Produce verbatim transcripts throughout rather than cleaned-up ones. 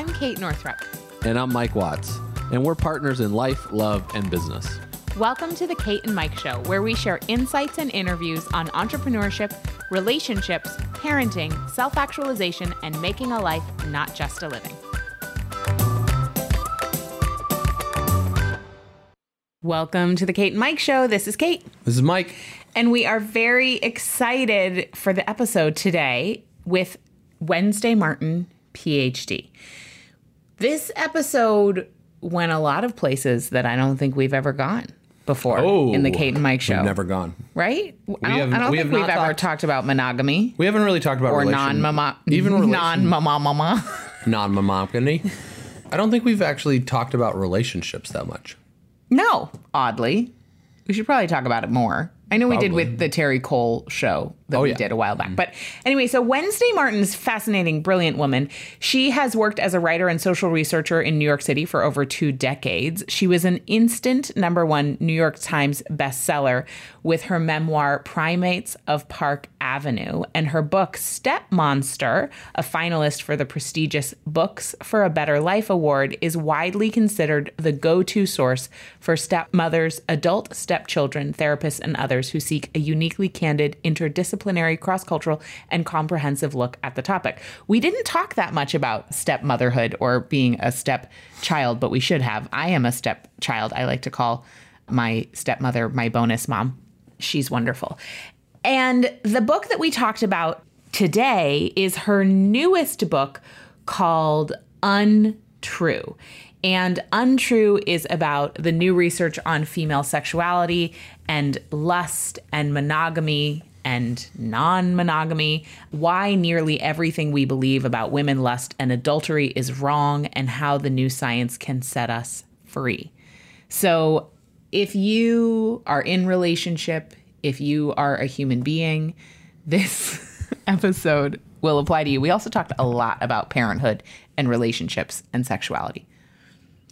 I'm Kate Northrup. And I'm Mike Watts. And we're partners in life, love, and business. Welcome to The Kate and Mike Show, where we share insights and interviews on entrepreneurship, relationships, parenting, self-actualization, and making a life, not just a living. Welcome to The Kate and Mike Show. This is Kate. This is Mike. And we are very excited for the episode today with Wednesday Martin, P H D. This episode went a lot of places that I don't think we've ever gone before oh, in the Kate and Mike Show. We've never gone. Right? We I don't, I don't we think we've ever talked, talked about monogamy. We haven't really talked about or non-mama, even non-mama-mama. Non-monogamy. I don't think we've actually talked about relationships that much. No, oddly. We should probably talk about it more. I know Probably. We did with the Terry Cole show that oh, we yeah. did a while back. Mm-hmm. But anyway, so Wednesday Martin's fascinating, brilliant woman. She has worked as a writer and social researcher in New York City for over two decades. She was an instant number one New York Times bestseller with her memoir, Primates of Park Avenue, and her book, Stepmonster, a finalist for the prestigious Books for a Better Life Award, is widely considered the go-to source for stepmothers, adult stepchildren, therapists, and others who seek a uniquely candid, interdisciplinary, cross-cultural, and comprehensive look at the topic. We didn't talk that much about stepmotherhood or being a stepchild, but we should have. I am a stepchild. I like to call my stepmother my bonus mom. She's wonderful. And the book that we talked about today is her newest book called Untrue. And Untrue is about the new research on female sexuality and lust and monogamy and non-monogamy, why nearly everything we believe about women, lust, and adultery is wrong, and how the new science can set us free. So if you are in relationship, if you are a human being, this episode will apply to you. We also talked a lot about parenthood and relationships and sexuality.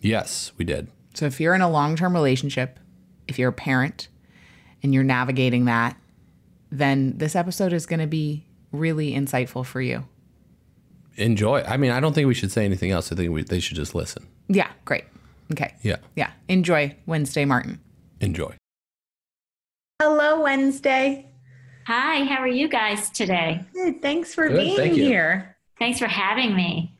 Yes, we did. So if you're in a long-term relationship, if you're a parent and you're navigating that, then this episode is going to be really insightful for you. Enjoy. I mean, I don't think we should say anything else. I think we, they should just listen. Yeah, great. Okay. Yeah. Yeah. Enjoy Wednesday Martin. Enjoy. Hello, Wednesday. Hi, how are you guys today? Good. Thanks for Good. being Thank you. here. Thanks for having me.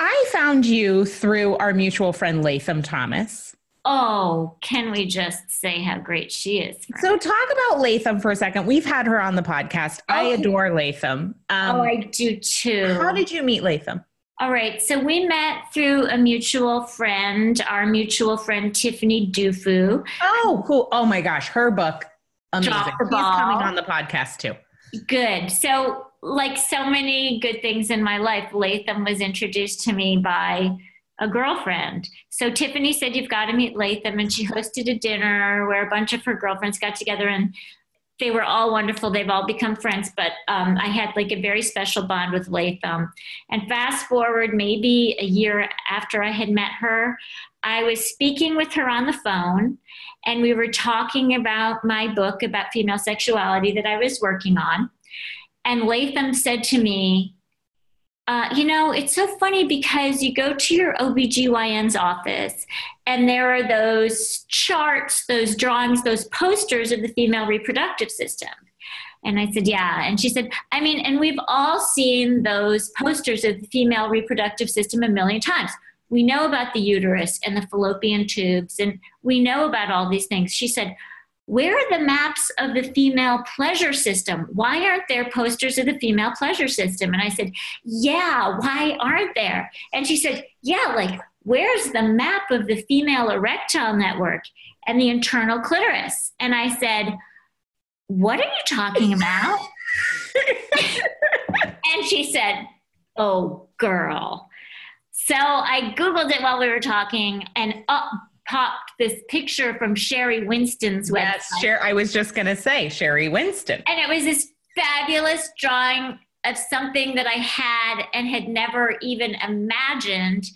I found you through our mutual friend, Latham Thomas. Oh, can we just say how great she is? So talk about Latham for a second. We've had her on the podcast. Oh. I adore Latham. Um, oh, I do too. How did you meet Latham? All right. So we met through a mutual friend, our mutual friend, Tiffany Dufu. Oh, cool. Oh my gosh. Her book. Amazing. Drop the ball. She's coming on the podcast too. Good. So like so many good things in my life, Latham was introduced to me by a girlfriend. So Tiffany said, you've got to meet Latham. And she hosted a dinner where a bunch of her girlfriends got together and they were all wonderful. They've all become friends, but um, I had like a very special bond with Latham. And fast forward maybe a year after I had met her, I was speaking with her on the phone and we were talking about my book about female sexuality that I was working on. And Latham said to me, uh, you know, it's so funny because you go to your O B G Y N's office and there are those charts, those drawings, those posters of the female reproductive system. And I said, yeah. And she said, I mean, and we've all seen those posters of the female reproductive system a million times. We know about the uterus and the fallopian tubes, and we know about all these things. She said, where are the maps of the female pleasure system? Why aren't there posters of the female pleasure system? And I said, yeah, why aren't there? And she said, yeah, like, where's the map of the female erectile network and the internal clitoris? And I said, what are you talking about? And she said, oh, girl. So I Googled it while we were talking, and up popped this picture from Sherry Winston's website. Yes, I was just going to say, Sherry Winston. And it was this fabulous drawing of something that I had and had never even imagined,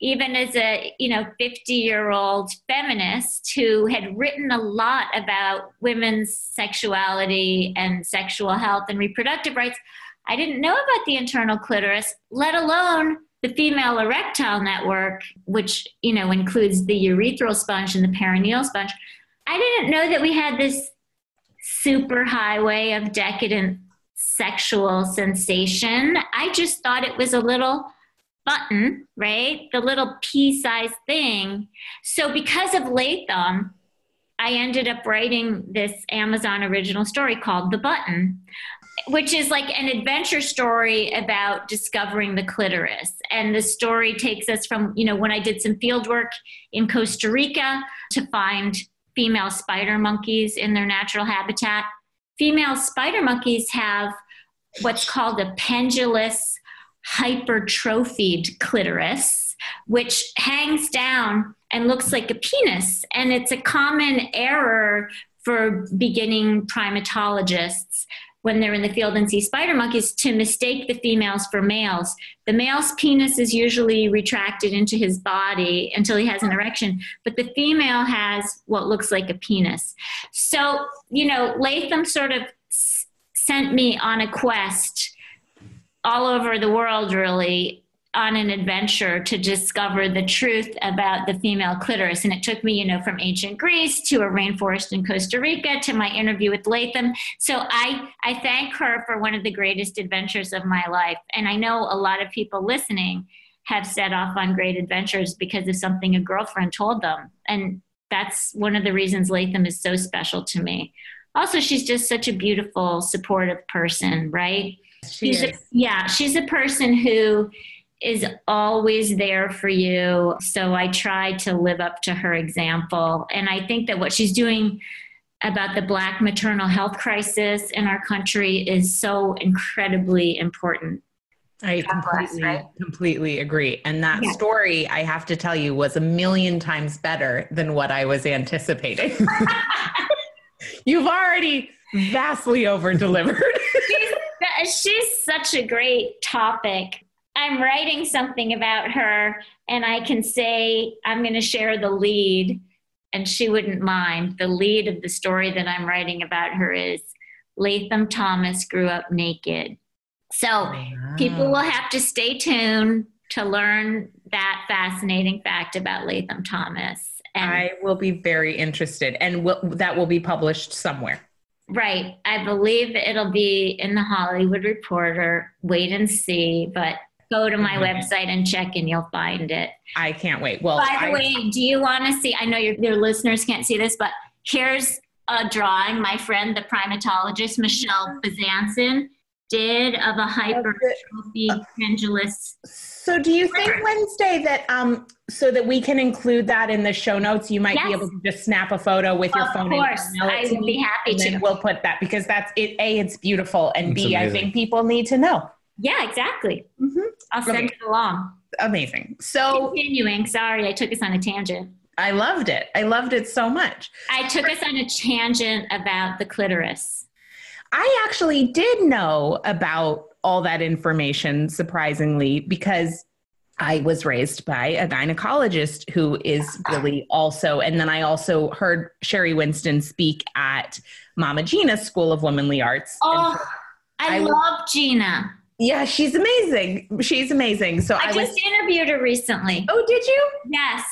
even as a, you know, fifty-year-old feminist who had written a lot about women's sexuality and sexual health and reproductive rights. I didn't know about the internal clitoris, let alone the female erectile network, which, you know, includes the urethral sponge and the perineal sponge, I didn't know that we had this super highway of decadent sexual sensation. I just thought it was a little button, right? The little pea-sized thing. So because of Latham, I ended up writing this Amazon original story called The Button, which is like an adventure story about discovering the clitoris. And the story takes us from, you know, when I did some field work in Costa Rica to find female spider monkeys in their natural habitat. Female spider monkeys have what's called a pendulous hypertrophied clitoris, which hangs down and looks like a penis. And it's a common error for beginning primatologists when they're in the field and see spider monkeys to mistake the females for males. The male's penis is usually retracted into his body until he has an erection, but the female has what looks like a penis. So, you know, Latham sort of s- sent me on a quest all over the world, really, on an adventure to discover the truth about the female clitoris. And it took me, you know, from ancient Greece to a rainforest in Costa Rica to my interview with Latham. So I, I thank her for one of the greatest adventures of my life. And I know a lot of people listening have set off on great adventures because of something a girlfriend told them. And that's one of the reasons Latham is so special to me. Also, she's just such a beautiful, supportive person, right? She she's a, yeah, she's a person who is always there for you. So I try to live up to her example. And I think that what she's doing about the Black maternal health crisis in our country is so incredibly important. I completely, right? completely agree. And that yeah. story, I have to tell you, was a million times better than what I was anticipating. You've already vastly over-delivered. she's, she's such a great topic. I'm writing something about her and I can say I'm going to share the lead and she wouldn't mind. The lead of the story that I'm writing about her is Latham Thomas grew up naked. So wow. people will have to stay tuned to learn that fascinating fact about Latham Thomas. And I will be very interested, and will, that will be published somewhere. Right. I believe it'll be in the Hollywood Reporter. Wait and see, but go to my website and check and you'll find it. I can't wait. Well, by the I, way, do you want to see, I know your, your listeners can't see this, but here's a drawing my friend, the primatologist, Michelle Pizanson, did of a hypertrophy uh, pendulous. So do you think Wednesday that, um, so that we can include that in the show notes, you might yes. be able to just snap a photo with of your phone. Of course, and I would be happy to. We'll put that because that's it. A, it's beautiful. And that's B, amazing. I think people need to know. Yeah, exactly. Mm-hmm. I'll send okay. it along. Amazing. So continuing, sorry, I took us on a tangent. I loved it. I loved it so much. I took us on a tangent about the clitoris. I actually did know about all that information, surprisingly, because I was raised by a gynecologist who is really also, and then I also heard Sherry Winston speak at Mama Gina's School of Womanly Arts. Oh, so I, I love was, Gina. Yeah, she's amazing. She's amazing. So I, I just was, interviewed her recently. Oh, did you? Yes.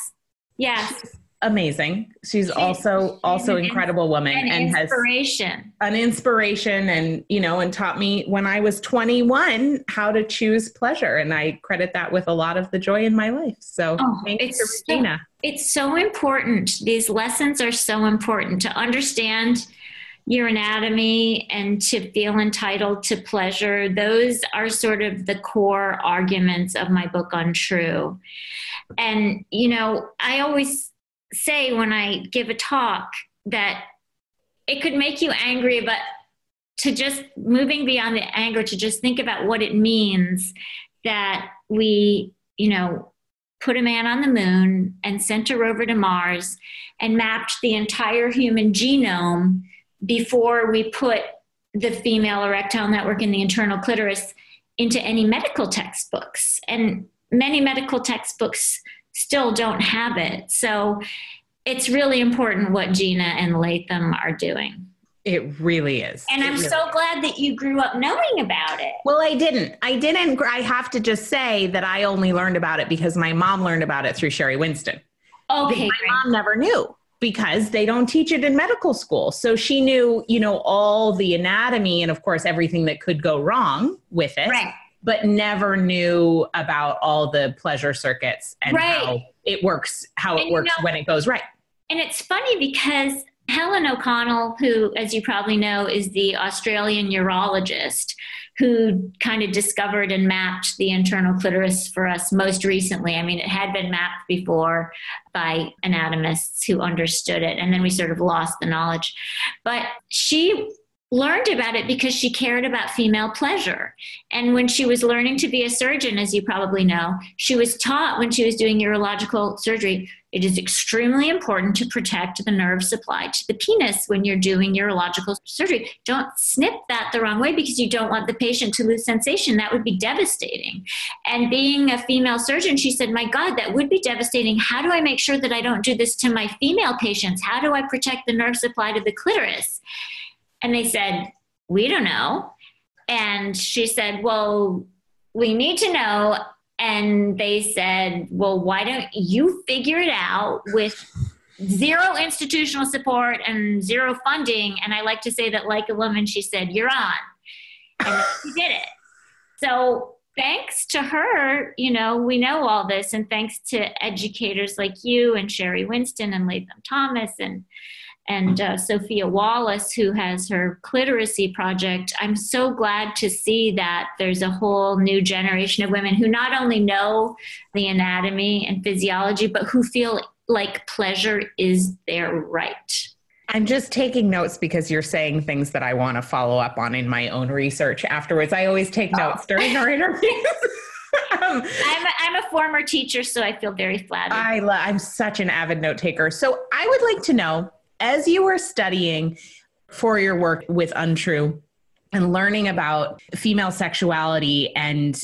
Yes. Amazing. She's, she's also she's also an incredible ins- woman an and inspiration. Has an inspiration, and you know, and taught me when I was twenty-one how to choose pleasure, and I credit that with a lot of the joy in my life. So oh, thank you, Regina. So, it's so important. These lessons are so important to understand your anatomy and to feel entitled to pleasure. Those are sort of the core arguments of my book Untrue. And you know, I always say when I give a talk that it could make you angry, but to just moving beyond the anger to just think about what it means that we, you know, put a man on the moon and sent her over to Mars and mapped the entire human genome before we put the female erectile network and the internal clitoris into any medical textbooks. And many medical textbooks still don't have it. So it's really important what Gina and Latham are doing. It really is. And it I'm really so is. glad that you grew up knowing about it. Well, I didn't. I didn't. I have to just say that I only learned about it because my mom learned about it through Sherry Winston. Okay. My mom never knew because they don't teach it in medical school. So she knew, you know, all the anatomy and of course everything that could go wrong with it, right. but never knew about all the pleasure circuits and right. how it works, how and it works you know, when it goes right. And it's funny because Helen O'Connell, who, as you probably know, is the Australian urologist who kind of discovered and mapped the internal clitoris for us most recently. I mean, it had been mapped before by anatomists who understood it, and then we sort of lost the knowledge. But she learned about it because she cared about female pleasure. And when she was learning to be a surgeon, as you probably know, she was taught when she was doing urological surgery, it is extremely important to protect the nerve supply to the penis when you're doing urological surgery. Don't snip that the wrong way because you don't want the patient to lose sensation. That would be devastating. And being a female surgeon, she said, my God, that would be devastating. How do I make sure that I don't do this to my female patients? How do I protect the nerve supply to the clitoris? And they said, we don't know. And she said, well, we need to know. And they said, well, why don't you figure it out with zero institutional support and zero funding? And I like to say that like a woman, she said, you're on. And she did it. So thanks to her, you know, we know all this. And thanks to educators like you and Sherry Winston and Latham Thomas and And uh, Sophia Wallace, who has her Clitoracy project, I'm so glad to see that there's a whole new generation of women who not only know the anatomy and physiology, but who feel like pleasure is their right. I'm just taking notes because you're saying things that I want to follow up on in my own research afterwards. I always take oh. notes during our interviews. um, I'm, a, I'm a former teacher, so I feel very flattered. I lo- I'm such an avid note taker. So I would like to know, as you were studying for your work with Untrue and learning about female sexuality and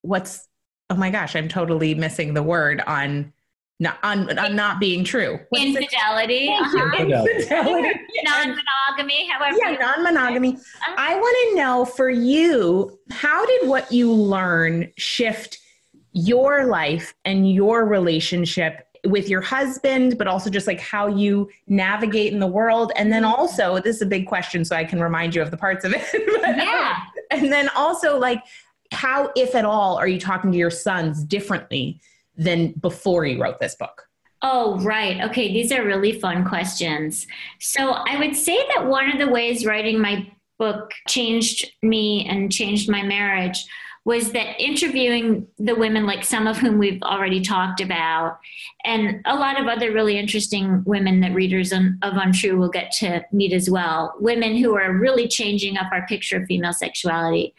what's, oh my gosh, I'm totally missing the word on not, on, on not being true. What's infidelity. Uh-huh. Infidelity. Non-monogamy, however. Yeah, non-monogamy. Uh-huh. I want to know for you, how did what you learn shift your life and your relationship with your husband, but also just like how you navigate in the world. And then also, this is a big question, so I can remind you of the parts of it. But, yeah. Um, and then also like how, if at all, are you talking to your sons differently than before you wrote this book? Oh, right. Okay. These are really fun questions. So I would say that one of the ways writing my book changed me and changed my marriage was that interviewing the women, like some of whom we've already talked about, and a lot of other really interesting women that readers of Untrue will get to meet as well, women who are really changing up our picture of female sexuality.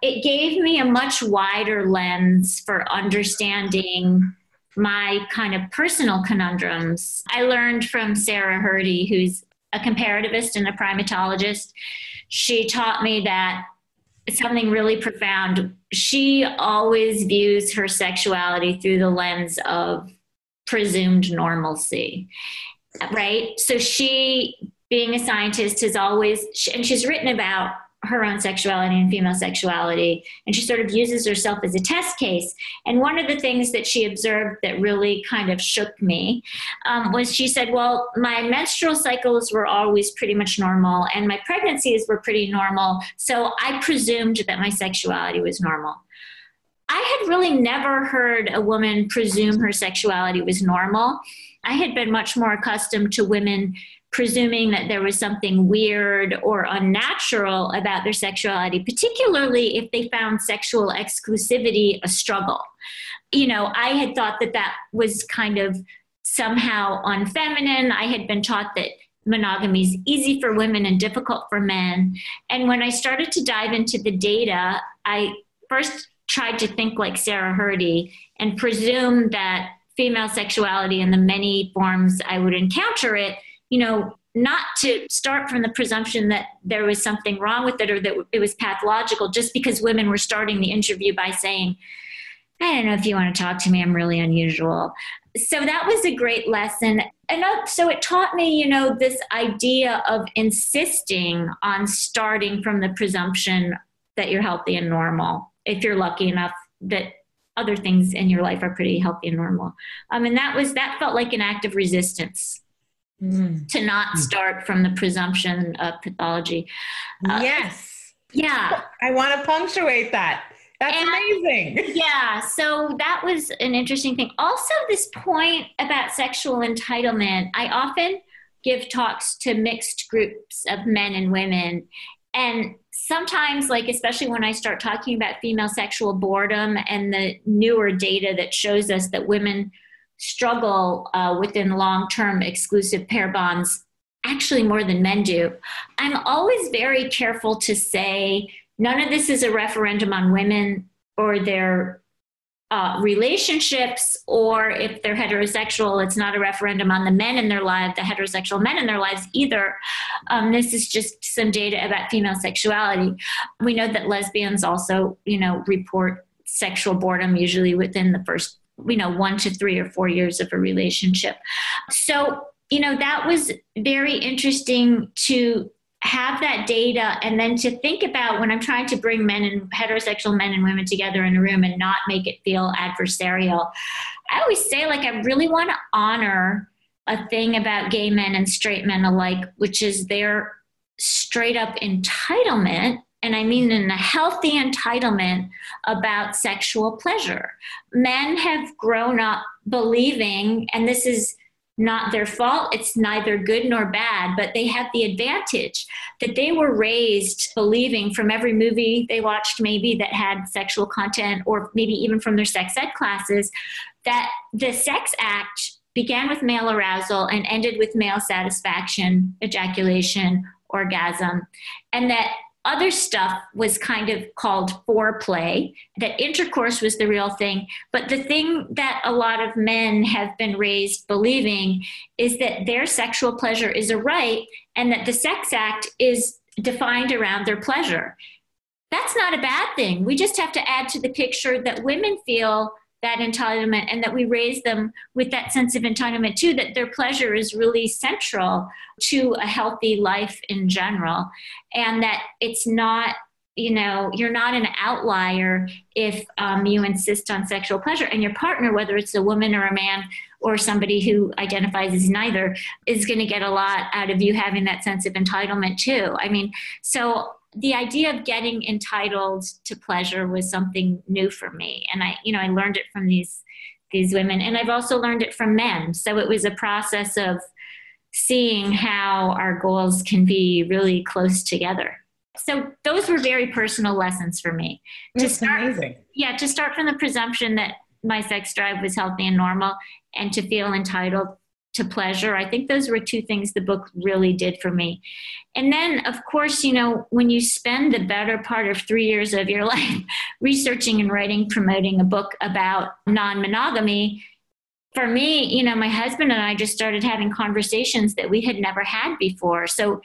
It gave me a much wider lens for understanding my kind of personal conundrums. I learned from Sarah Hrdy, who's a comparativist and a primatologist. She taught me that something really profound. She always views her sexuality through the lens of presumed normalcy, right? So she, being a scientist, has always, and she's written about her own sexuality and female sexuality, and she sort of uses herself as a test case. And one of the things that she observed that really kind of shook me um, was she said, well, my menstrual cycles were always pretty much normal, and my pregnancies were pretty normal, so I presumed that my sexuality was normal. I had really never heard a woman presume her sexuality was normal. I had been much more accustomed to women presuming that there was something weird or unnatural about their sexuality, particularly if they found sexual exclusivity a struggle. You know, I had thought that that was kind of somehow unfeminine. I had been taught that monogamy is easy for women and difficult for men. And when I started to dive into the data, I first tried to think like Sarah Hrdy and presume that female sexuality in the many forms I would encounter it, you know, not to start from the presumption that there was something wrong with it or that it was pathological, just because women were starting the interview by saying, I don't know if you want to talk to me, I'm really unusual. So that was a great lesson. and so it taught me, you know, this idea of insisting on starting from the presumption that you're healthy and normal, if you're lucky enough that other things in your life are pretty healthy and normal. Um, and that was, that felt like an act of resistance mm. to not start from the presumption of pathology. Uh, yes. Yeah. I want to punctuate that. That's and, amazing. Yeah. So that was an interesting thing. Also, this point about sexual entitlement, I often give talks to mixed groups of men and women. And sometimes, like, especially when I start talking about female sexual boredom and the newer data that shows us that women struggle uh, within long-term exclusive pair bonds, actually more than men do, I'm always very careful to say, none of this is a referendum on women or their uh, relationships, or if they're heterosexual, it's not a referendum on the men in their lives, the heterosexual men in their lives either. Um, this is just some data about female sexuality. We know that lesbians also, you know, report sexual boredom usually within the first, you know, one to three or four years of a relationship. So, you know, that was very interesting to have that data, and then to think about when I'm trying to bring men and heterosexual men and women together in a room and not make it feel adversarial. I always say, like, I really want to honor a thing about gay men and straight men alike, which is their straight up entitlement. And I mean in a healthy entitlement about sexual pleasure. Men have grown up believing, and this is not their fault, it's neither good nor bad, but they have the advantage that they were raised believing from every movie they watched, maybe that had sexual content, or maybe even from their sex ed classes, that the sex act began with male arousal and ended with male satisfaction, ejaculation, orgasm, and that other stuff was kind of called foreplay, that intercourse was the real thing. But the thing that a lot of men have been raised believing is that their sexual pleasure is a right, and that the sex act is defined around their pleasure. That's not a bad thing. We just have to add to the picture that women feel that entitlement, and that we raise them with that sense of entitlement too, that their pleasure is really central to a healthy life in general. And that it's not, you know, you're not an outlier if um, you insist on sexual pleasure, and your partner, whether it's a woman or a man or somebody who identifies as neither, is going to get a lot out of you having that sense of entitlement too. I mean, so the idea of getting entitled to pleasure was something new for me. And I, you know, I learned it from these, these women, and I've also learned it from men. So it was a process of seeing how our goals can be really close together. So those were very personal lessons for me. That's to start, amazing. Yeah, to start from the presumption that my sex drive was healthy and normal, and to feel entitled to pleasure. I think those were two things the book really did for me. And then, of course, you know, when you spend the better part of three years of your life researching and writing, promoting a book about non-monogamy, for me, you know, my husband and I just started having conversations that we had never had before. So,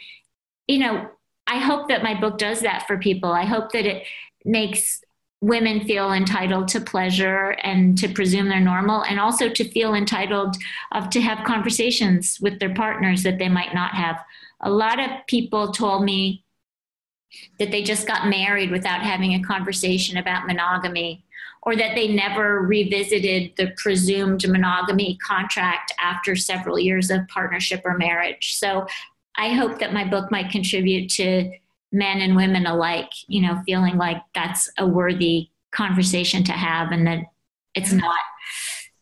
you know, I hope that my book does that for people. I hope that it makes women feel entitled to pleasure and to presume they're normal, and also to feel entitled of, to have conversations with their partners that they might not have. A lot of people told me that they just got married without having a conversation about monogamy, or that they never revisited the presumed monogamy contract after several years of partnership or marriage. So I hope that my book might contribute to men and women alike, you know, feeling like that's a worthy conversation to have, and that it's not,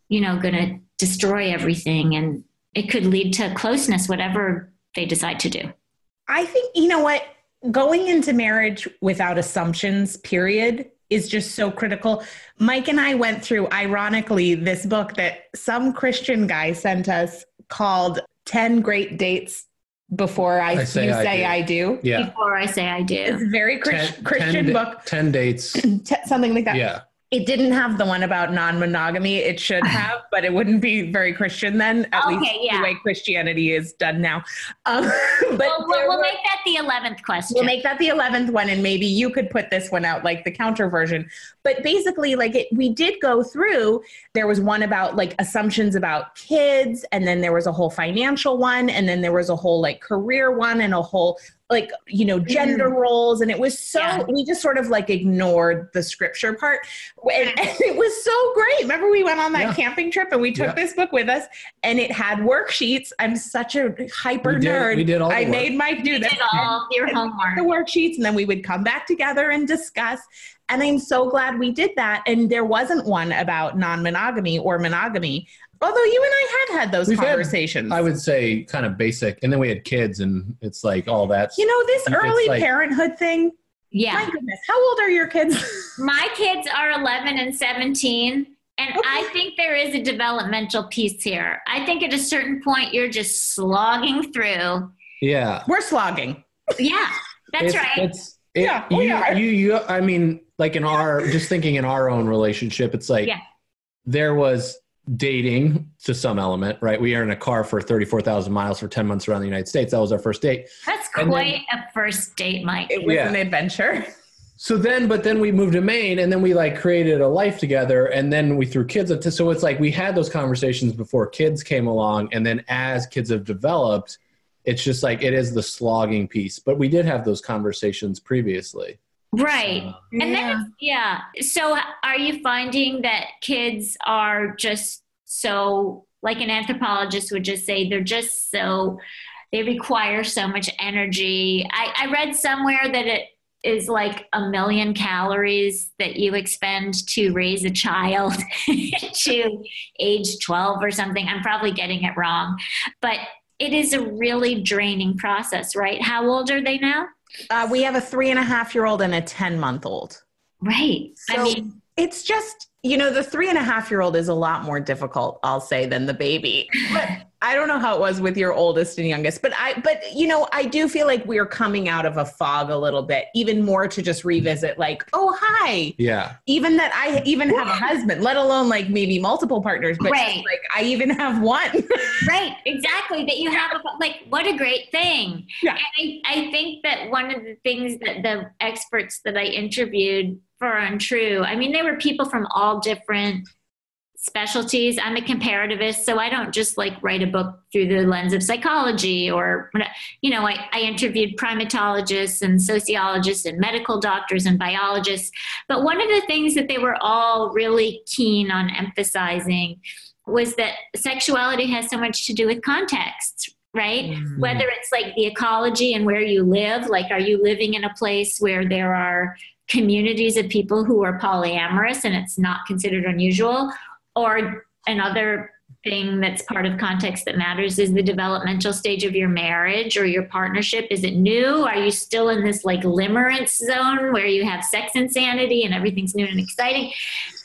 you know, going to destroy everything, and it could lead to closeness, whatever they decide to do. I think, you know what, going into marriage without assumptions, period, is just so critical. Mike and I went through, ironically, this book that some Christian guy sent us called ten Great Dates Before I, I say, you I, say do. I do. Yeah. Before I say I do. It's a very Christ, ten, Christian ten, book. ten dates. T- something like that. Yeah. It didn't have the one about non-monogamy. It should have, but it wouldn't be very Christian then, at okay, least yeah. the way Christianity is done now. Um, but But well, we'll, we'll were, make that the eleventh question. We'll make that the eleventh one, and maybe you could put this one out like the counter version. But basically, like it, we did go through. There was one about like assumptions about kids, and then there was a whole financial one, and then there was a whole like career one, and a whole like, you know, gender mm. roles. And it was so, yeah. we just sort of like ignored the scripture part. And, and it was so great. Remember we went on that yeah. camping trip and we took yeah. this book with us and it had worksheets. I'm such a hyper we did, nerd. We did all I made Mike do that. all your and homework. The worksheets. And then we would come back together and discuss. And I'm so glad we did that. And there wasn't one about non-monogamy or monogamy. Although you and I had had those We've conversations. Had, I would say kind of basic. And then we had kids and it's like all that. You know, this early like, parenthood thing. Yeah. My goodness. How old are your kids? My kids are eleven and seventeen. And okay. I think there is a developmental piece here. I think at a certain point, you're just slogging through. Yeah. We're slogging. Yeah. That's it's, right. It's, it, yeah. You, we are. You, you, I mean, like in our, just thinking in our own relationship, it's like yeah. there was dating to some element, right? We are in a car for thirty-four thousand miles for ten months around the United States. That was our first date. That's quite then, a first date, Mike. It was yeah. an adventure. So then, but then we moved to Maine and then we like created a life together and then we threw kids up to, so it's like we had those conversations before kids came along. And then as kids have developed, it's just like, it is the slogging piece, but we did have those conversations previously. Right. So, and yeah. then, yeah. So are you finding that kids are just so, like an anthropologist would just say, they're just so, they require so much energy. I, I read somewhere that it is like a million calories that you expend to raise a child to age twelve or something. I'm probably getting it wrong, but it is a really draining process, right? How old are they now? Uh, we have a three and a half year old and a ten month old. Right. So I mean, it's just, you know, the three and a half year old is a lot more difficult, I'll say, than the baby. But I don't know how it was with your oldest and youngest, but I, but you know, I do feel like we are coming out of a fog a little bit, even more to just revisit like, oh, hi. Yeah. Even that I even have a husband, let alone like maybe multiple partners, but right. just, like I even have one. Right. Exactly. That you have a, like, what a great thing. Yeah. And I, I think that one of the things that the experts that I interviewed for Untrue, I mean, they were people from all different specialties. I'm a comparativist, so I don't just like write a book through the lens of psychology or, you know, I, I interviewed primatologists and sociologists and medical doctors and biologists. But one of the things that they were all really keen on emphasizing was that sexuality has so much to do with context, right? Mm-hmm. Whether it's like the ecology and where you live, like, are you living in a place where there are communities of people who are polyamorous and it's not considered unusual? Or another thing that's part of context that matters is the developmental stage of your marriage or your partnership. Is it new? Are you still in this like limerence zone where you have sex insanity and everything's new and exciting?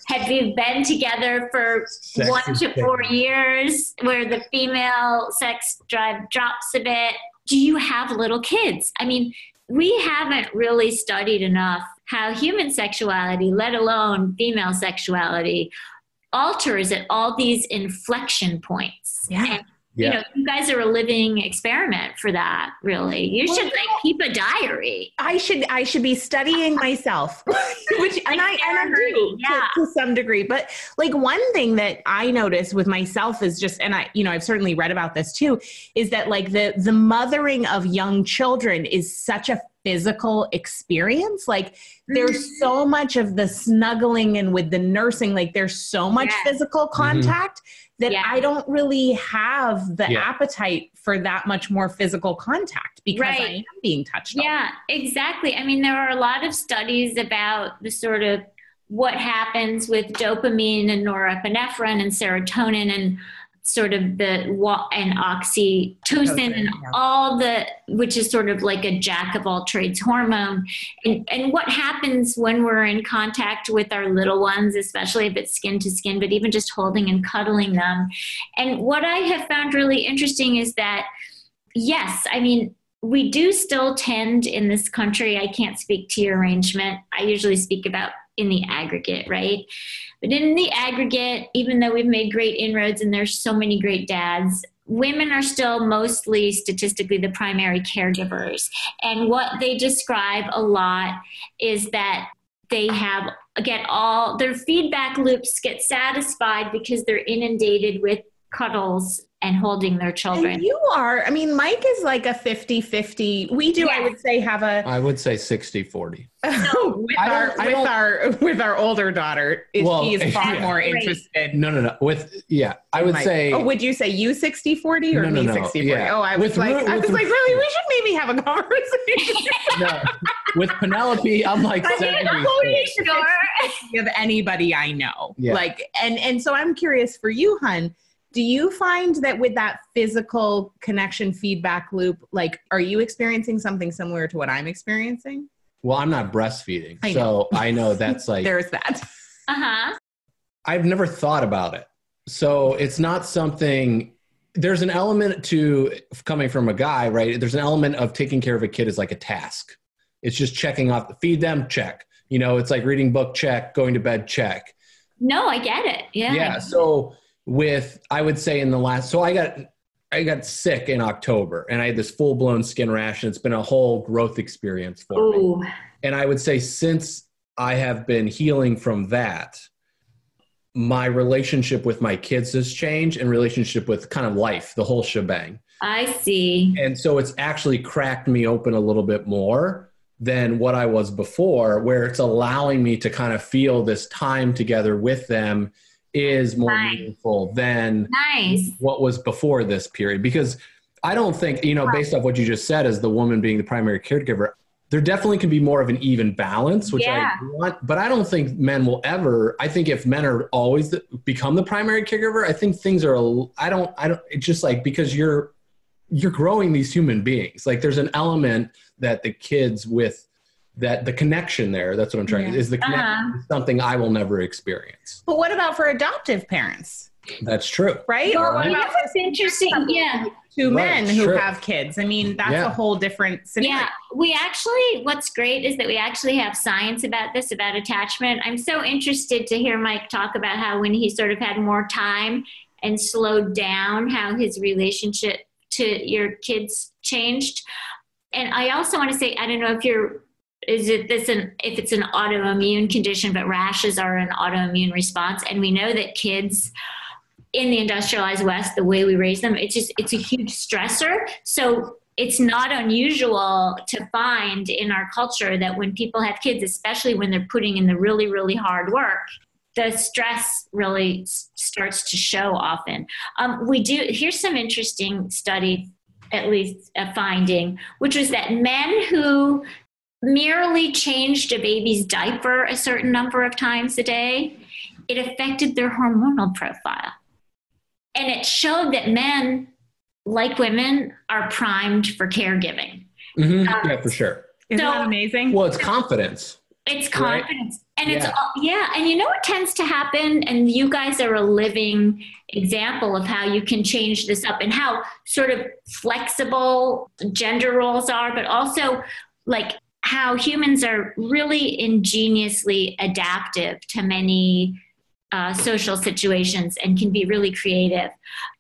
Have you been together for sex one to four years where the female sex drive drops a bit? Do you have little kids? I mean, we haven't really studied enough how human sexuality, let alone female sexuality, alters at all these inflection points. Yeah. And, yeah. You know, you guys are a living experiment for that, really. You well, should like keep a diary. I should I should be studying myself. Which and like I and I do yeah. to, to some degree. But like one thing that I notice with myself is just, and I, you know, I've certainly read about this too, is that like the the mothering of young children is such a physical experience. Like there's so much of the snuggling and with the nursing, like there's so much yes. physical contact mm-hmm. that yeah. I don't really have the yeah. appetite for that much more physical contact because right. I am being touched. Yeah, exactly. I mean, there are a lot of studies about the sort of what happens with dopamine and norepinephrine and serotonin and sort of the and oxytocin and all the, which is sort of like a jack of all trades hormone. And, and what happens when we're in contact with our little ones, especially if it's skin to skin, but even just holding and cuddling them. And what I have found really interesting is that, yes, I mean, we do still tend in this country, I can't speak to your arrangement. I usually speak about in the aggregate, right? But in the aggregate, even though we've made great inroads and there's so many great dads, women are still mostly statistically the primary caregivers. And what they describe a lot is that they have, get all, their feedback loops get satisfied because they're inundated with cuddles and holding their children. And you are, I mean, Mike is like a fifty fifty. We do, yeah. I would say, have a... I would say sixty forty. No, with, our, with, our, with our older daughter, is, well, he is far yeah. more interested. No, no, no. With, yeah, I would Mike. say... Oh, would you say you sixty forty or no, no, me sixty forty? No, yeah. Oh, I was with, like, with, I was with, like, really, we should maybe have a conversation. No, with Penelope, I'm like I seventy. I'm totally sure of anybody I know. Yeah. Like, and, and so I'm curious for you, hun. Do you find that with that physical connection feedback loop, like, are you experiencing something similar to what I'm experiencing? Well, I'm not breastfeeding, I so I know that's like... There's that. Uh-huh. I've never thought about it. So it's not something... There's an element to, coming from a guy, right? There's an element of taking care of a kid is like a task. It's just checking off, feed them, check. You know, it's like reading book, check, going to bed, check. No, I get it. Yeah. Yeah, so... With, I would say in the last, so I got, I got sick in October and I had this full blown skin rash, and it's been a whole growth experience for Ooh. me. And I would say since I have been healing from that, my relationship with my kids has changed, and relationship with kind of life, the whole shebang. I see. And so it's actually cracked me open a little bit more than what I was before, where it's allowing me to kind of feel this time together with them is more nice. meaningful than nice. what was before this period. Because I don't think, you know, based off what you just said, as the woman being the primary caregiver, there definitely can be more of an even balance, which yeah. I want, but I don't think men will ever, I think if men are always the, become the primary caregiver, I think things are, I don't, I don't, it's just like, because you're, you're growing these human beings. Like there's an element that the kids with, that the connection there, that's what I'm trying to, yeah. is the connection uh-huh. is something I will never experience. But what about for adoptive parents? That's true. Right? Or what about for interesting, yeah. two men who have kids? I mean, that's yeah. a whole different scenario. Yeah, we actually, what's great is that we actually have science about this, about attachment. I'm so interested to hear Mike talk about how when he sort of had more time and slowed down, how his relationship to your kids changed. And I also want to say, I don't know if you're, Is it this an, if it's an autoimmune condition, but rashes are an autoimmune response. And we know that kids in the industrialized West, the way we raise them, it's just, it's a huge stressor. So it's not unusual to find in our culture that when people have kids, especially when they're putting in the really, really hard work, the stress really s- starts to show often. Um, we do, here's some interesting study, at least a finding, which was that men who merely changed a baby's diaper a certain number of times a day, it affected their hormonal profile. And it showed that men, like women, are primed for caregiving. Mm-hmm. Um, yeah, for sure. Isn't so, that amazing? Well, it's confidence. It's confidence. Right? And yeah. it's, all, yeah. And you know what tends to happen? And you guys are a living example of how you can change this up and how sort of flexible gender roles are, but also like, how humans are really ingeniously adaptive to many uh, social situations and can be really creative.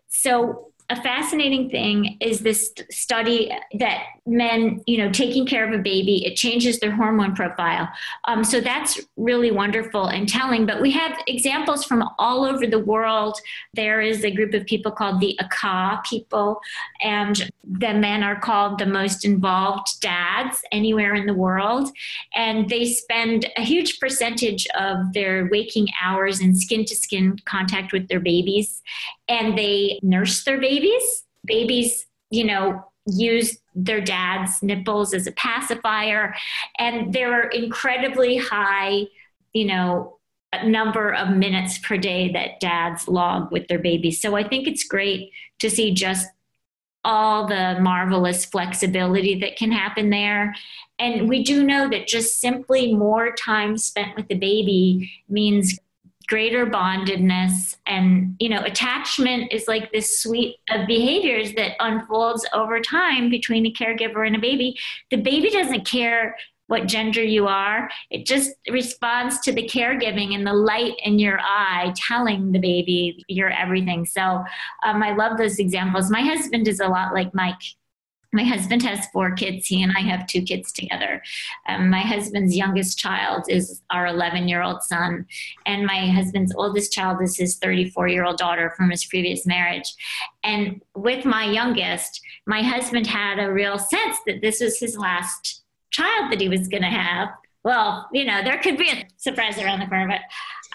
So a fascinating thing is this study that men, you know, taking care of a baby, it changes their hormone profile. Um, so that's really wonderful and telling, but we have examples from all over the world. There is a group of people called the Aka people, and the men are called the most involved dads anywhere in the world. And they spend a huge percentage of their waking hours in skin-to-skin contact with their babies. And they nurse their babies. Babies, you know, use their dad's nipples as a pacifier. And there are incredibly high, you know, number of minutes per day that dads log with their babies. So I think it's great to see just all the marvelous flexibility that can happen there. And we do know that just simply more time spent with the baby means greater bondedness, and, you know, attachment is like this suite of behaviors that unfolds over time between a caregiver and a baby. The baby doesn't care what gender you are. It just responds to the caregiving and the light in your eye telling the baby you're everything. So um, I love those examples. My husband is a lot like Mike. My husband has four kids. He and I have two kids together. Um, my husband's youngest child is our eleven-year-old son. And my husband's oldest child is his thirty-four-year-old daughter from his previous marriage. And with my youngest, my husband had a real sense that this was his last child that he was going to have. Well, you know, there could be a surprise around the corner,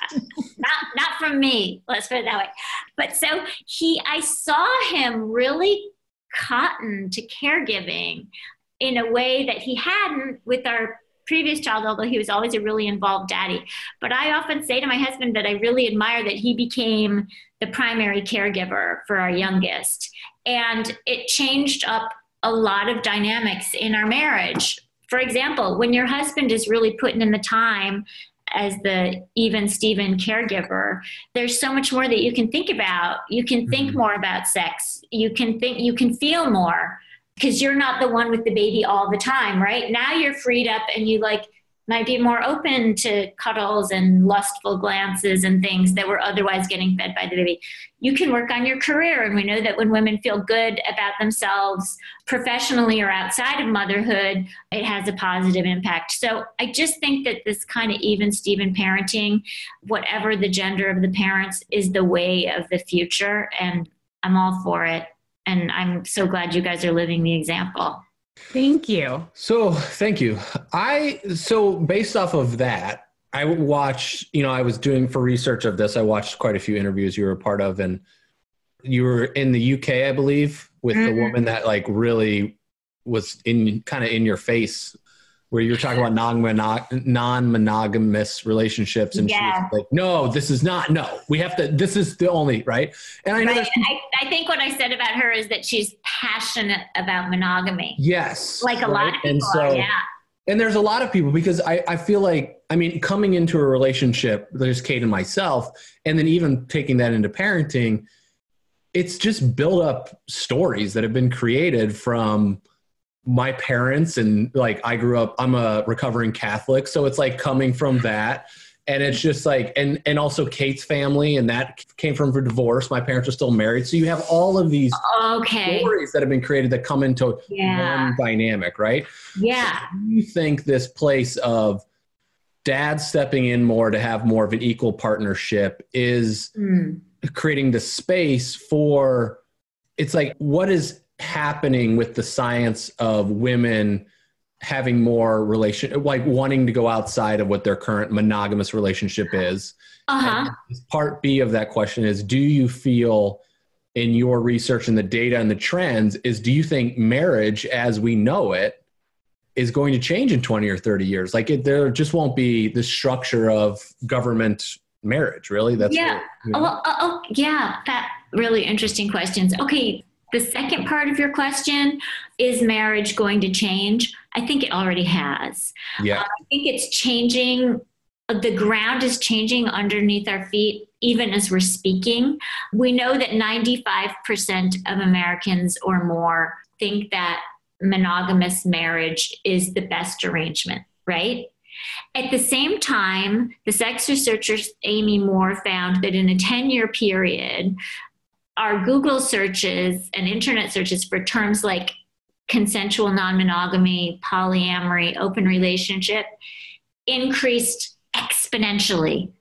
but not not from me. Let's put it that way. But so he, I saw him really cotton to caregiving in a way that he hadn't with our previous child, although he was always a really involved daddy. But I often say to my husband that I really admire that he became the primary caregiver for our youngest. And it changed up a lot of dynamics in our marriage. For example, when your husband is really putting in the time as the even Steven caregiver, there's so much more that you can think about. You can think mm-hmm. more about sex. You can think, you can feel more because you're not the one with the baby all the time, right? Now you're freed up and you like might be more open to cuddles and lustful glances and things that were otherwise getting fed by the baby. You can work on your career. And we know that when women feel good about themselves professionally or outside of motherhood, it has a positive impact. So I just think that this kind of even Steven parenting, whatever the gender of the parents, is the way of the future. And I'm all for it. And I'm so glad you guys are living the example. Thank you. So thank you. I, so based off of that, I watched, you know, I was doing for research of this. I watched quite a few interviews you were a part of, and you were in the U K, I believe, with mm-hmm. the woman that like really was in kind of in your face where you're talking about non-monog- non-monogamous relationships. And yeah. She was like, no, this is not, no, we have to, this is the only, right? And I know right. I, I think what I said about her is that she's passionate about monogamy. Yes. Like a right? lot of people and so, are, yeah. And there's a lot of people, because I, I feel like, I mean, coming into a relationship, there's Kate and myself, and then even taking that into parenting, it's just built up stories that have been created from my parents. And like, I grew up, I'm a recovering Catholic. So it's like coming from that. And it's just like, and, and also Kate's family, and that came from her divorce. My parents are still married. So you have all of these okay. stories that have been created that come into yeah. one dynamic, right? Yeah. So do you think this place of dad stepping in more to have more of an equal partnership is mm. creating the space for, it's like, what is happening with the science of women having more relation, like wanting to go outside of what their current monogamous relationship is? Uh-huh. And part B of that question is, do you feel in your research and the data and the trends is, do you think marriage as we know it is going to change in twenty or thirty years? Like it, there just won't be the structure of government marriage, really? That's yeah. What, you know. Well, oh, yeah. That really interesting questions. Okay. The second part of your question, is marriage going to change? I think it already has. Yeah. Uh, I think it's changing. The ground is changing underneath our feet, even as we're speaking. We know that ninety-five percent of Americans or more think that monogamous marriage is the best arrangement, right? At the same time, the sex researcher Amy Moore found that in a ten-year period, our Google searches and internet searches for terms like consensual non-monogamy, polyamory, open relationship increased exponentially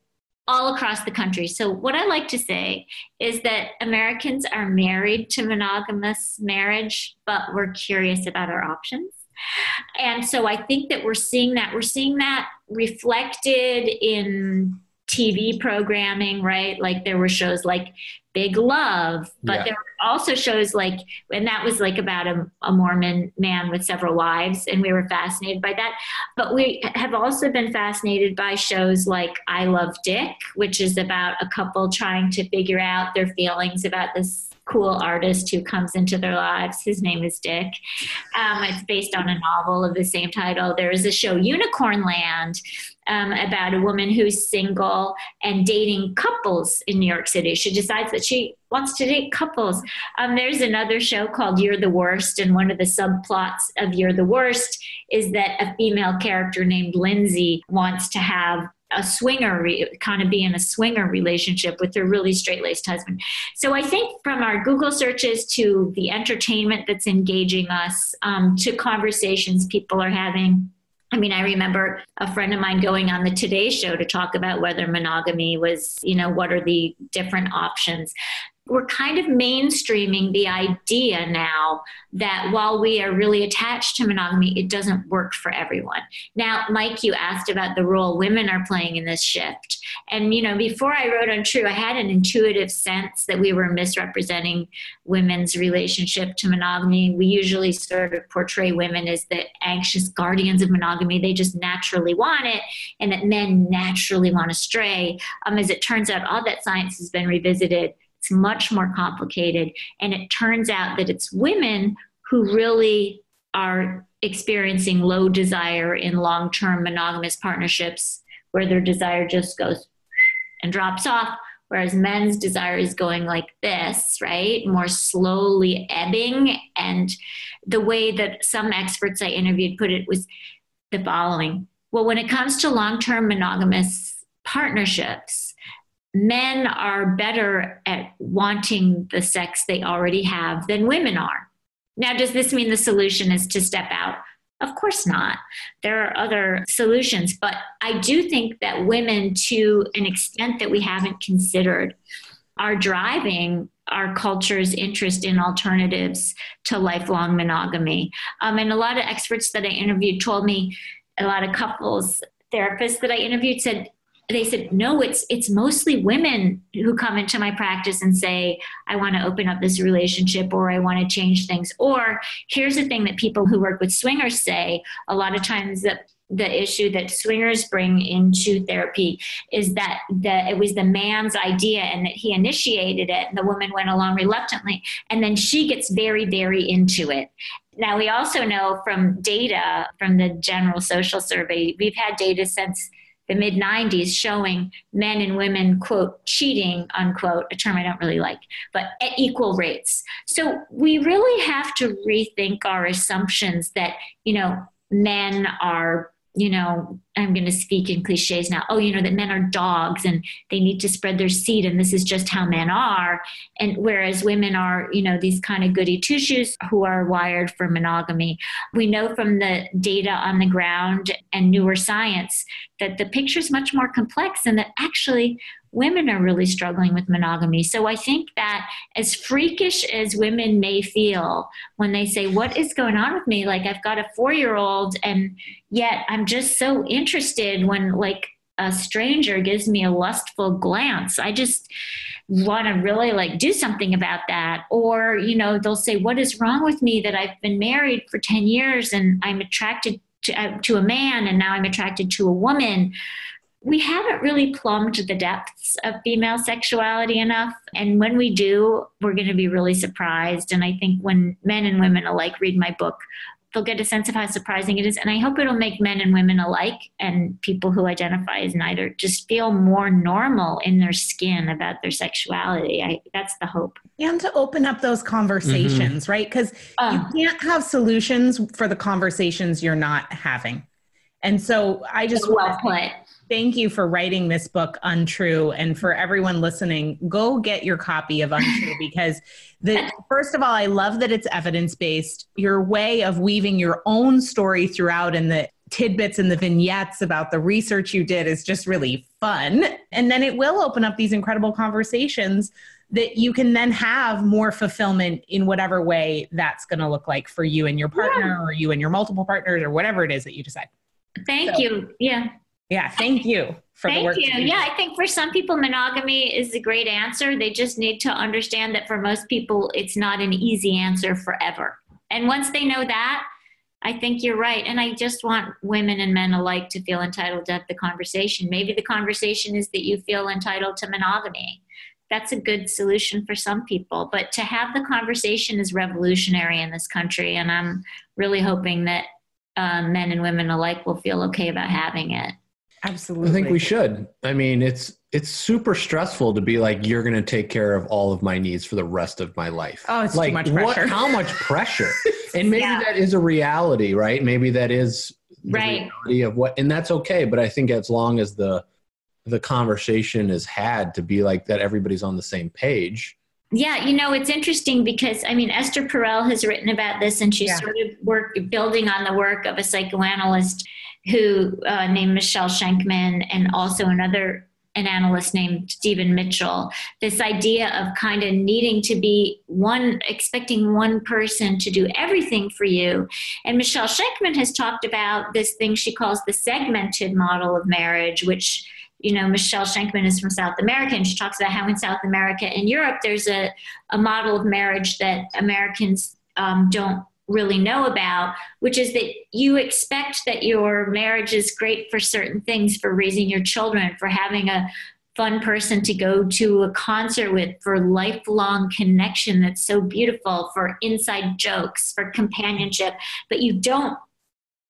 all across the country. So what I like to say is that Americans are married to monogamous marriage, but we're curious about our options. And so I think that we're seeing that. We're seeing that reflected in T V programming, right? Like there were shows like Big Love, but yeah. there were also shows like, and that was like about a, a Mormon man with several wives, and we were fascinated by that. But we have also been fascinated by shows like I Love Dick, which is about a couple trying to figure out their feelings about this cool artist who comes into their lives. His name is Dick. Um, it's based on a novel of the same title. There is a show, Unicornland, um, about a woman who's single and dating couples in New York City. She decides that she wants to date couples. Um, there's another show called You're the Worst, and one of the subplots of You're the Worst is that a female character named Lindsay wants to have a swinger, kind of be in a swinger relationship with her really straight-laced husband. So I think from our Google searches to the entertainment that's engaging us, um, to conversations people are having. I mean, I remember a friend of mine going on the Today Show to talk about whether monogamy was, you know, what are the different options. We're kind of mainstreaming the idea now that while we are really attached to monogamy, it doesn't work for everyone. Now, Mike, you asked about the role women are playing in this shift. And, you know, before I wrote Untrue, I had an intuitive sense that we were misrepresenting women's relationship to monogamy. We usually sort of portray women as the anxious guardians of monogamy. They just naturally want it, and that men naturally want to stray. Um, as it turns out, all that science has been revisited. It's much more complicated. And it turns out that it's women who really are experiencing low desire in long-term monogamous partnerships where their desire just goes and drops off, whereas men's desire is going like this, right? More slowly ebbing. And the way that some experts I interviewed put it was the following. Well, when it comes to long-term monogamous partnerships, men are better at wanting the sex they already have than women are. Now, does this mean the solution is to step out? Of course not. There are other solutions, but I do think that women, to an extent that we haven't considered, are driving our culture's interest in alternatives to lifelong monogamy. Um, and a lot of experts that I interviewed told me, a lot of couples therapists that I interviewed said, They said, no, it's it's mostly women who come into my practice and say, I want to open up this relationship, or I want to change things. Or here's the thing that people who work with swingers say a lot of times, that the issue that swingers bring into therapy is that the, it was the man's idea and that he initiated it. And the woman went along reluctantly. And then she gets very, very into it. Now, we also know from data from the General Social Survey, we've had data since the mid nineties showing men and women, quote, cheating, unquote, a term I don't really like, but at equal rates. So we really have to rethink our assumptions that, you know, men are, you know, I'm going to speak in cliches now. Oh, you know, that men are dogs and they need to spread their seed, and this is just how men are. And whereas women are, you know, these kind of goody two-shoes who are wired for monogamy. We know from the data on the ground and newer science that the picture is much more complex, and that actually women are really struggling with monogamy. So I think that as freakish as women may feel when they say, what is going on with me? Like, I've got a four-year-old, and yet I'm just so interested when, like, a stranger gives me a lustful glance. I just want to really, like, do something about that. Or, you know, they'll say, what is wrong with me that I've been married for ten years and I'm attracted to, uh, to a man, and now I'm attracted to a woman? We haven't really plumbed the depths of female sexuality enough. And when we do, we're going to be really surprised. And I think when men and women alike read my book, they'll get a sense of how surprising it is. And I hope it'll make men and women alike, and people who identify as neither, just feel more normal in their skin about their sexuality. I, that's the hope. And to open up those conversations, mm-hmm. right? Because um, you can't have solutions for the conversations you're not having. And so I just so well put. Thank you for writing this book, Untrue. And for everyone listening, go get your copy of Untrue, because the, first of all, I love that it's evidence-based. Your way of weaving your own story throughout, and the tidbits and the vignettes about the research you did, is just really fun. And then it will open up these incredible conversations that you can then have more fulfillment in whatever way that's going to look like for you and your partner, yeah. or you and your multiple partners, or whatever it is that you decide. Thank so. you. Yeah. Yeah, thank you for the work. Thank you. Yeah, I think for some people, monogamy is a great answer. They just need to understand that for most people, it's not an easy answer forever. And once they know that, I think you're right. And I just want women and men alike to feel entitled to have the conversation. Maybe the conversation is that you feel entitled to monogamy. that's a good solution for some people. But to have the conversation is revolutionary in this country. And I'm really hoping that uh, men and women alike will feel okay about having it. Absolutely. I think we should. I mean, it's it's super stressful to be like, you're going to take care of all of my needs for the rest of my life. Oh, it's like, too much pressure. What, how much pressure? And maybe yeah. that is a reality, right? Maybe that is the right. reality of what, and that's okay. But I think as long as the the conversation is had to be like that, everybody's on the same page. Yeah, you know, it's interesting because, I mean, Esther Perel has written about this, and she's yeah. sort of work, building on the work of a psychoanalyst who uh, named Michelle Schenkman, and also another an analyst named Stephen Mitchell, this idea of kind of needing to be one, expecting one person to do everything for you. And Michelle Schenkman has talked about this thing she calls the segmented model of marriage, which, you know, Michelle Schenkman is from South America, and she talks about how in South America and Europe, there's a, a model of marriage that Americans um, don't really know about, which is that you expect that your marriage is great for certain things, for raising your children, for having a fun person to go to a concert with, for lifelong connection that's so beautiful, for inside jokes, for companionship. But you don't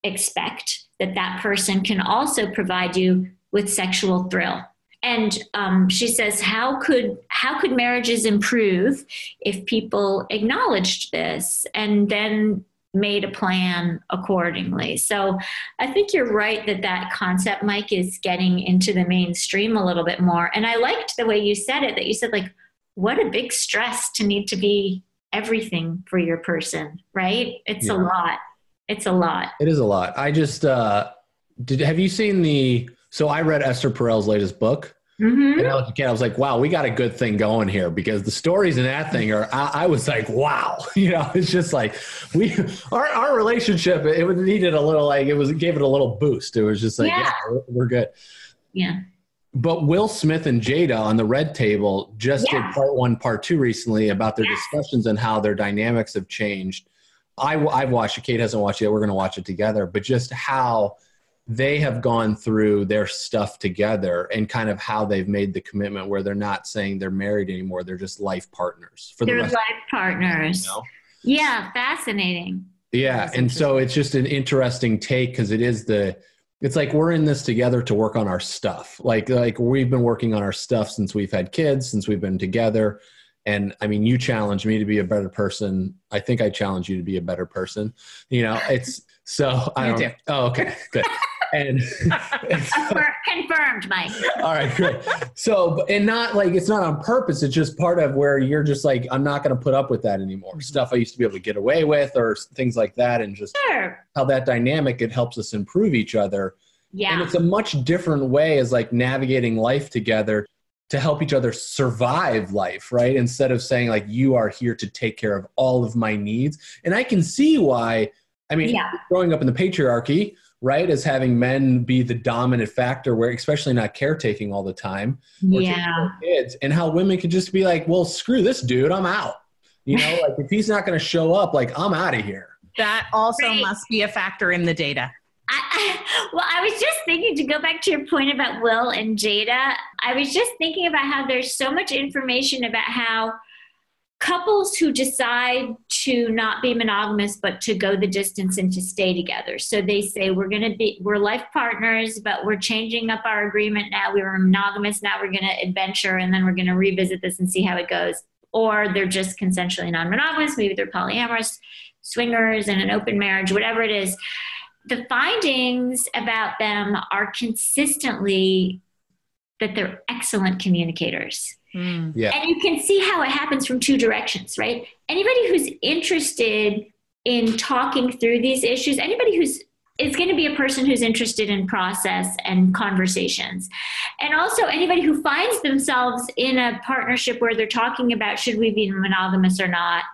expect that that person can also provide you with sexual thrill. And um, she says, how could how could marriages improve if people acknowledged this and then made a plan accordingly? So I think you're right that that concept, Mike, is getting into the mainstream a little bit more. And I liked the way you said it, that you said, like, what a big stress to need to be everything for your person, right? It's yeah. a lot. It's a lot. It is a lot. I just, uh, did. have you seen the... So I read Esther Perel's latest book, mm-hmm. and I was, I was like, wow, we got a good thing going here, because the stories in that thing are, I, I was like, wow, you know, it's just like we, our, our relationship, it needed a little, like it was, it gave it a little boost. It was just like, yeah, yeah we're good. Yeah. But Will Smith and Jada on the Red Table just yeah. did part one, part two recently about their yeah. discussions and how their dynamics have changed. I, I've watched it. Kate hasn't watched it yet. We're going to watch it together, but just how they have gone through their stuff together and kind of how they've made the commitment where they're not saying they're married anymore. They're just life partners. For the they're life partners. You know? Yeah. Fascinating. Yeah. That's and so it's just an interesting take, because it is the, it's like, we're in this together to work on our stuff. Like, like we've been working on our stuff since we've had kids, since we've been together. And I mean, you challenge me to be a better person. I think I challenge you to be a better person. You know, it's so I don't, oh, okay. Good. And, and so, confirmed, Mike. All right, good. So, and not like, it's not on purpose. It's just part of where you're just like, I'm not going to put up with that anymore. Mm-hmm. Stuff I used to be able to get away with, or things like that. And just sure. how that dynamic, it helps us improve each other. Yeah. And it's a much different way as like navigating life together to help each other survive life, right? Instead of saying like, you are here to take care of all of my needs. And I can see why, I mean, yeah. growing up in the patriarchy, right, as having men be the dominant factor, where especially not caretaking all the time, or yeah. kids, and how women could just be like, well, screw this dude, I'm out. You know, like if he's not going to show up, like I'm out of here. That also right. must be a factor in the data. I, I, well, I was just thinking, to go back to your point about Will and Jada, I was just thinking about how there's so much information about how couples who decide to not be monogamous, but to go the distance and to stay together. So they say, we're going to be, we're life partners, but we're changing up our agreement now. We were monogamous. Now we're going to adventure. And then we're going to revisit this and see how it goes. Or they're just consensually non-monogamous. Maybe they're polyamorous, swingers, and an open marriage, whatever it is. The findings about them are consistently that they're excellent communicators. Mm. Yeah. And you can see how it happens from two directions, right? Anybody who's interested in talking through these issues, anybody who's, it's going to be a person who's interested in process and conversations. And also anybody who finds themselves in a partnership where they're talking about, should we be monogamous or not?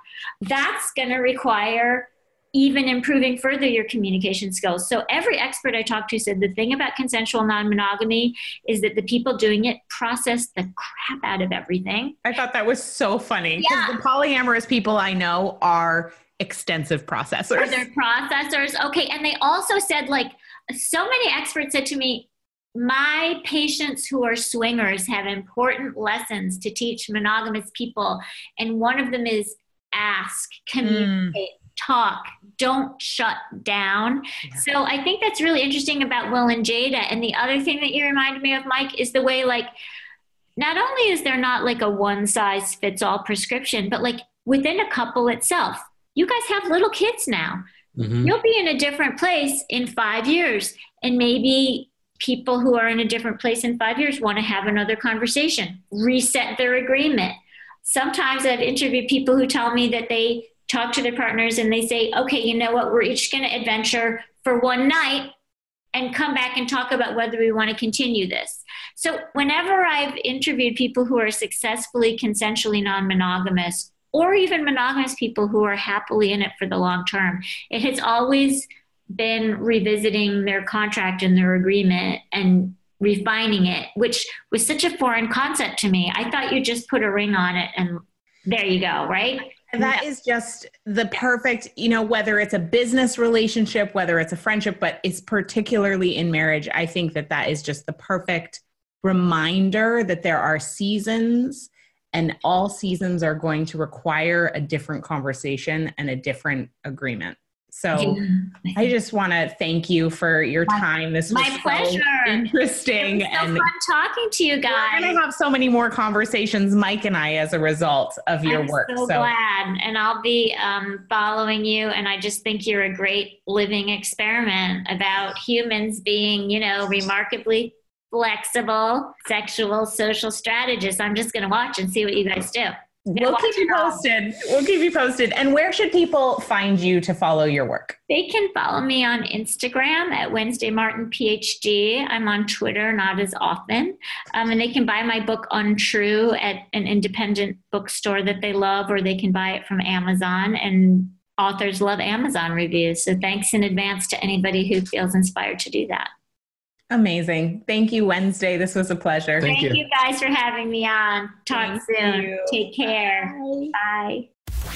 That's going to require even improving further your communication skills. So every expert I talked to said the thing about consensual non-monogamy is that the people doing it process the crap out of everything. I thought that was so funny. Yeah. The polyamorous people I know are extensive processors. Are they're processors. Okay. And they also said, like, so many experts said to me, my patients who are swingers have important lessons to teach monogamous people. And one of them is ask, communicate, mm. talk, don't shut down. Yeah. So I think that's really interesting about Will and Jada. And the other thing that you reminded me of, Mike, is the way, like, not only is there not like a one size fits all prescription, but like within a couple itself, you guys have little kids now. Mm-hmm. You'll be in a different place in five years. And maybe people who are in a different place in five years want to have another conversation, reset their agreement. Sometimes I've interviewed people who tell me that they talk to their partners and they say, okay, you know what, we're each going to adventure for one night and come back and talk about whether we want to continue this. So whenever I've interviewed people who are successfully consensually non-monogamous, or even monogamous people who are happily in it for the long term, it has always been revisiting their contract and their agreement and refining it, which was such a foreign concept to me. I thought you just put a ring on it and there you go, right? And that is just the perfect, you know, whether it's a business relationship, whether it's a friendship, but it's particularly in marriage. I think that that is just the perfect reminder that there are seasons and all seasons are going to require a different conversation and a different agreement. So yeah. I just want to thank you for your time. This was my pleasure. So interesting. It was so and fun talking to you guys. We're going to have so many more conversations, Mike and I, as a result of your I'm work. I'm so, so glad. And I'll be um, following you. And I just think you're a great living experiment about humans being, you know, remarkably flexible, sexual, social strategists. I'm just going to watch and see what you guys do. We'll keep you posted. We'll keep you posted. And where should people find you to follow your work? They can follow me on Instagram at Wednesday Martin PhD. I'm on Twitter, not as often. Um, and they can buy my book Untrue at an independent bookstore that they love, or they can buy it from Amazon. And authors love Amazon reviews. So thanks in advance to anybody who feels inspired to do that. Amazing. Thank you, Wednesday. This was a pleasure. Thank, Thank you. you guys for having me on. Talk Thank soon. You. Take care. Bye. Bye.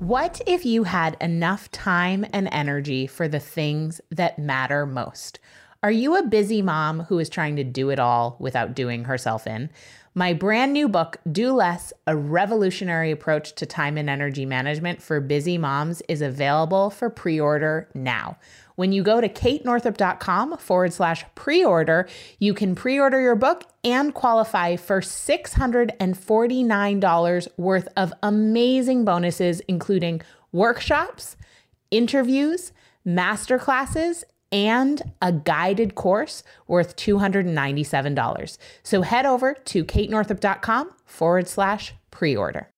What if you had enough time and energy for the things that matter most? Are you a busy mom who is trying to do it all without doing herself in? My brand new book, Do Less: A Revolutionary Approach to Time and Energy Management for Busy Moms, is available for pre-order now. When you go to katenorthrup.com forward slash pre-order, you can pre-order your book and qualify for six hundred forty-nine dollars worth of amazing bonuses, including workshops, interviews, masterclasses, and a guided course worth two hundred ninety-seven dollars. So head over to katenorthrup.com forward slash pre-order.